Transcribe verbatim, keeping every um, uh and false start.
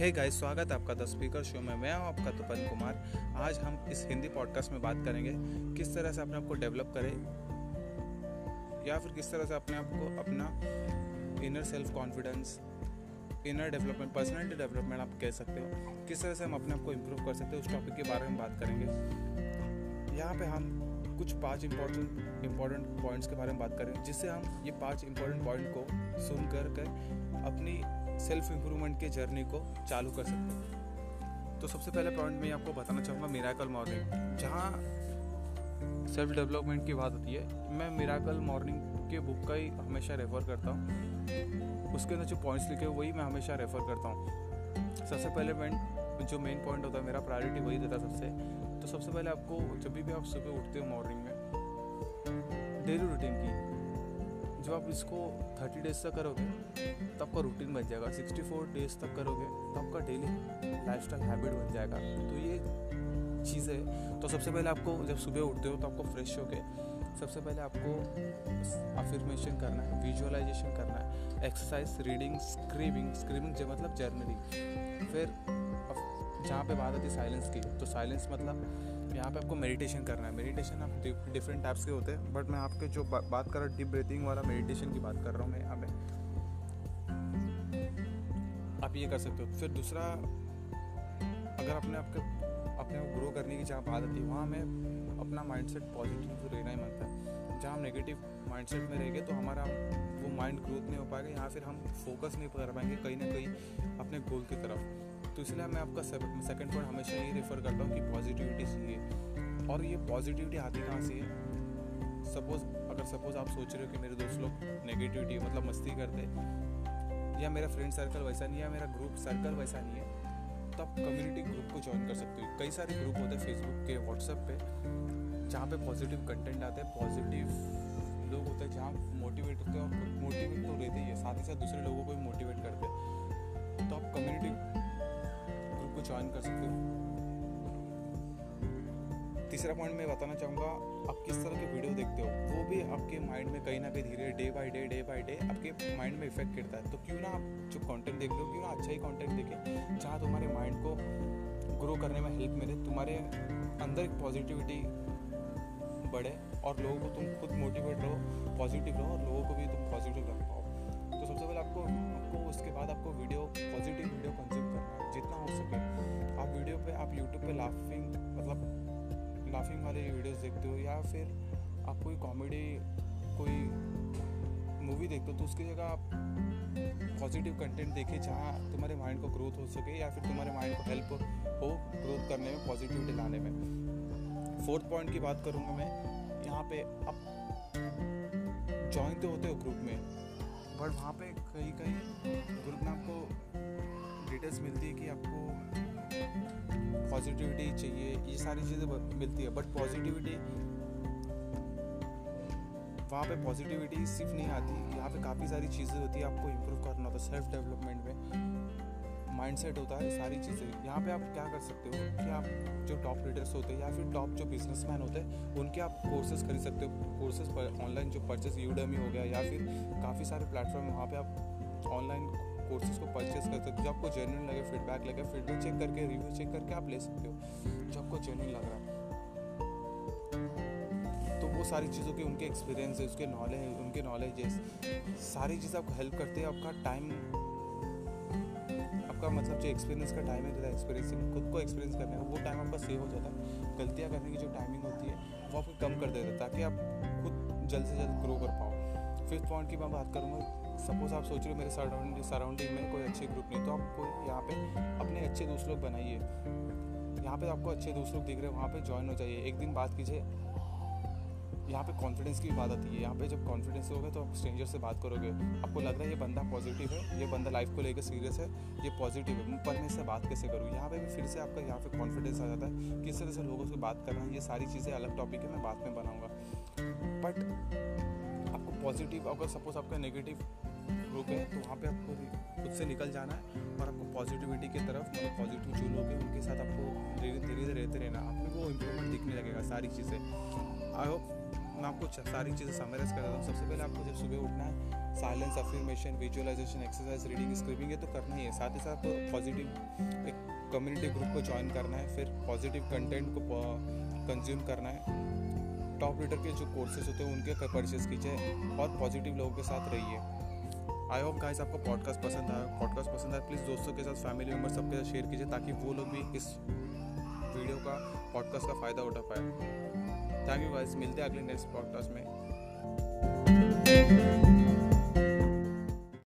Hey guys, स्वागत है आपका द स्पीकर शो में। मैं हूं आपका तुपन कुमार। आज हम इस हिंदी पॉडकास्ट में बात करेंगे किस तरह से अपने आप को डेवलप करें या फिर किस तरह से अपने आप को अपना inner self confidence, inner development, personality development आप कह सकते हो, किस तरह से हम अपने आप को इम्प्रूव कर सकते हैं, उस टॉपिक के बारे में बात करेंगे। यहाँ पे हम कुछ पांच इम्पोर्टेंट इम्पोर्टेंट पॉइंट्स के बारे में बात करेंगे, जिससे हम ये पांच इम्पोर्टेंट पॉइंट को सुन कर कर अपनी सेल्फ इम्प्रूवमेंट के जर्नी को चालू कर सकते हैं। तो सबसे पहले पॉइंट मैं आपको बताना चाहूँगा मिराकल मॉर्निंग, जहाँ सेल्फ डेवलपमेंट की बात होती है। मैं मिराकल मॉर्निंग के बुक का ही हमेशा रेफर करता हूँ, उसके अंदर जो पॉइंट्स लिखे हैं वही मैं हमेशा रेफ़र करता हूँ। सबसे पहले पॉइंट जो मेन पॉइंट होता है मेरा, प्रायोरिटी वही देता सबसे। तो सबसे पहले आपको जब भी आप सुबह उठते हो मॉर्निंग में, डेली रूटीन की जब आप इसको तीस डेज तक करोगे तो आपका रूटीन बन जाएगा, चौंसठ डेज तक करोगे तो आपका डेली लाइफस्टाइल हैबिट बन जाएगा। तो ये चीज़ है। तो सबसे पहले आपको जब सुबह उठते हो तो आपको फ्रेश होके सबसे पहले आपको अफर्मेशन करना है, विजुअलाइजेशन करना है, एक्सरसाइज, रीडिंग, स्क्रीमिंग स्क्रीमिंग जो मतलब जर्नलिंग। फिर जहाँ पे बात आती है साइलेंस की, तो साइलेंस मतलब यहाँ पे आपको मेडिटेशन करना है। मेडिटेशन आप डिफरेंट टाइप्स के होते हैं, बट मैं आपके जो बा, बात कर रहा हूँ डीप ब्रीथिंग वाला मेडिटेशन की बात कर रहा हूँ मैं यहाँ पे, आप ये कर सकते हो। फिर दूसरा, अगर आपने आपके अपने आप ग्रो करने की जहाँ बात आती है, वहाँ हमें अपना माइंडसेट पॉजिटिव रहना ही मानता है। जहाँ हम नेगेटिव माइंडसेट में रहेंगे तो हमारा वो माइंड ग्रोथ नहीं हो पाएगा या फिर हम फोकस नहीं कर पाएंगे कहीं ना कहीं अपने गोल की तरफ। तो इसलिए मैं आपका सेकंड पॉइंट हमेशा ये रेफर करता हूँ कि पॉजिटिविटी चाहिए। और ये पॉजिटिविटी आती कहाँ से है? सपोज अगर सपोज़ आप सोच रहे हो कि मेरे दोस्त लोग नेगेटिविटी मतलब मस्ती करते, या मेरा फ्रेंड सर्कल वैसा नहीं है, या मेरा ग्रुप सर्कल वैसा नहीं है, तो आप कम्युनिटी ग्रुप को ज्वाइन कर सकते हो। कई सारे ग्रुप होते हैं फेसबुक के, व्हाट्सएप पे, जहाँ पे पॉजिटिव कंटेंट आते हैं, पॉजिटिव लोग होते हैं, जहाँ मोटिवेट होते हैं और मोटिवेट तो रहते ही है, साथ ही साथ दूसरे लोगों को भी मोटिवेट करते हैं। तो आप कम्युनिटी ज्वाइन कर सकते हो। तीसरा पॉइंट मैं बताना चाहूँगा, आप किस तरह के वीडियो देखते हो वो भी आपके माइंड में कहीं ना कहीं धीरे day by day day by day आपके माइंड में इफेक्ट करता है। तो क्यों ना आप जो कंटेंट देख रहे हो, क्यों ना अच्छा ही कंटेंट देखें जहाँ तुम्हारे माइंड को ग्रो करने में हेल्प मिले, तुम्हारे अंदर एक पॉजिटिविटी बढ़े और लोगों को तुम खुद मोटिवेट रहो, पॉजिटिव रहो और लोगों को भी तुम पॉजिटिव रख पाओ। तो सबसे पहले आपको आपको उसके बाद आपको वीडियो पॉजिटिव वीडियो कंज्यूम करना है जितना हो सके। आप वीडियो पे आप यूट्यूब पे लाफिंग मतलब लाफिंग वाले वीडियोस देखते हो, या फिर आप कोई कॉमेडी कोई मूवी देखते हो, तो उसकी जगह आप पॉजिटिव कंटेंट देखिए जहाँ तुम्हारे माइंड को ग्रोथ हो सके या फिर तुम्हारे माइंड को हेल्प हो ग्रोथ करने में, पॉजिटिविटी लाने में। फोर्थ पॉइंट की बात करूँगा मैं यहाँ पे, आप ज्वाइन तो होते हो ग्रुप में, बट वहाँ पे कहीं कहीं ग्रुप में आपको डिटेल्स मिलती है कि आपको पॉजिटिविटी चाहिए, ये सारी चीज़ें मिलती है। बट पॉजिटिविटी वहाँ पे पॉजिटिविटी सिर्फ नहीं आती, यहाँ पे काफ़ी सारी चीज़ें होती है आपको इम्प्रूव करना होता है। सेल्फ डेवलपमेंट में माइंडसेट होता है, सारी चीज़ें। यहाँ पे आप क्या कर सकते हो कि आप जो टॉप लीडर्स होते हैं या फिर टॉप जो बिजनेसमैन होते हैं, उनके आप कोर्सेज खरीद सकते हो। कोर्सेज पर ऑनलाइन जो परचेस यूडेमी हो गया, या फिर काफ़ी सारे प्लेटफॉर्म, वहाँ पे आप ऑनलाइन कोर्सेज को परचेस कर सकते हो। जो आपको जेन्युइन लगे, फीडबैक लगे, फीडबैक चेक करके, रिव्यू चेक करके आप ले सकते हो जो आपको जेन्युइन लग रहा है। तो वो सारी चीज़ों के उनके एक्सपीरियंस, उसके नॉलेज, उनके नॉलेजेस, सारी चीज़ें आपको हेल्प करते हैं। आपका टाइम, आपका मतलब जो एक्सपीरियंस का टाइम है, एक्सपीरियंसिंग खुद को एक्सपीरियंस करने का, वो टाइम आपका सेव हो जाता है। गलतियाँ करने की जो टाइमिंग होती है वो आपको कम कर देता है ताकि आप खुद जल्द से जल्द ग्रो कर पाओ। फिफ्थ पॉइंट की मैं बात करूँगा, सपोज आप सोच रहे हो मेरे सराउंडिंग सराउंडिंग में कोई अच्छे ग्रुप नहीं, तो आपको यहाँ पे अपने अच्छे दोस्त लोग बनाइए। यहाँ पे आपको अच्छे दोस्त लोग दिख रहे हैं, वहाँ पे ज्वाइन हो जाइए, एक दिन बात कीजिए। यहाँ पे कॉन्फिडेंस की भी बात आती है। यहाँ पे जब कॉन्फिडेंस होगा तो आप स्ट्रेंजर से बात करोगे, आपको लग रहा है ये बंदा पॉजिटिव है, ये बंदा लाइफ को लेकर सीरियस है, ये पॉजिटिव है, पर मैं इससे बात कैसे करूँ। यहाँ पे भी फिर से आपका यहाँ पे कॉन्फिडेंस आ जाता है, किस तरह से लोगों से बात करना है। ये सारी चीज़ें अलग टॉपिक है, मैं बाद में बनाऊँगा। बट आपको पॉजिटिव, अगर सपोज आपका नेगेटिव ग्रुप है तो वहाँ पर आपको खुद से निकल जाना है और आपको पॉजिटिविटी की तरफ, मतलब पॉजिटिव जो लोग हैं उनके साथ आपको धीरे धीरे रहते रहना, आपको वो इम्प्रूवमेंट दिखने लगेगा। सारी चीज़ें आई होप मैं आपको सारी चीज़ें समराइज़ कर देता हूँ। सबसे पहले आपको जब सुबह उठना है silence, affirmation, visualisation, exercise, reading, scribing ये तो करनी है, साथ ही साथ पॉजिटिव एक कम्युनिटी ग्रुप को ज्वाइन करना है, फिर पॉजिटिव कंटेंट को कंज्यूम करना है, टॉप लीडर के जो कोर्सेज होते हैं उनके परचेज कीजिए और पॉजिटिव लोगों के साथ रहिए। आई होप गाइस आपको पॉडकास्ट पसंद आया पॉडकास्ट पसंद आया प्लीज़ दोस्तों के साथ, फैमिली मेम्बर सबके साथ शेयर कीजिए ताकि वो लोग भी इस वीडियो का पॉडकास्ट का फ़ायदा उठा पाए। थैंक यू गाइस, मिलते हैं अगले नेक्स्ट पॉडकास्ट में।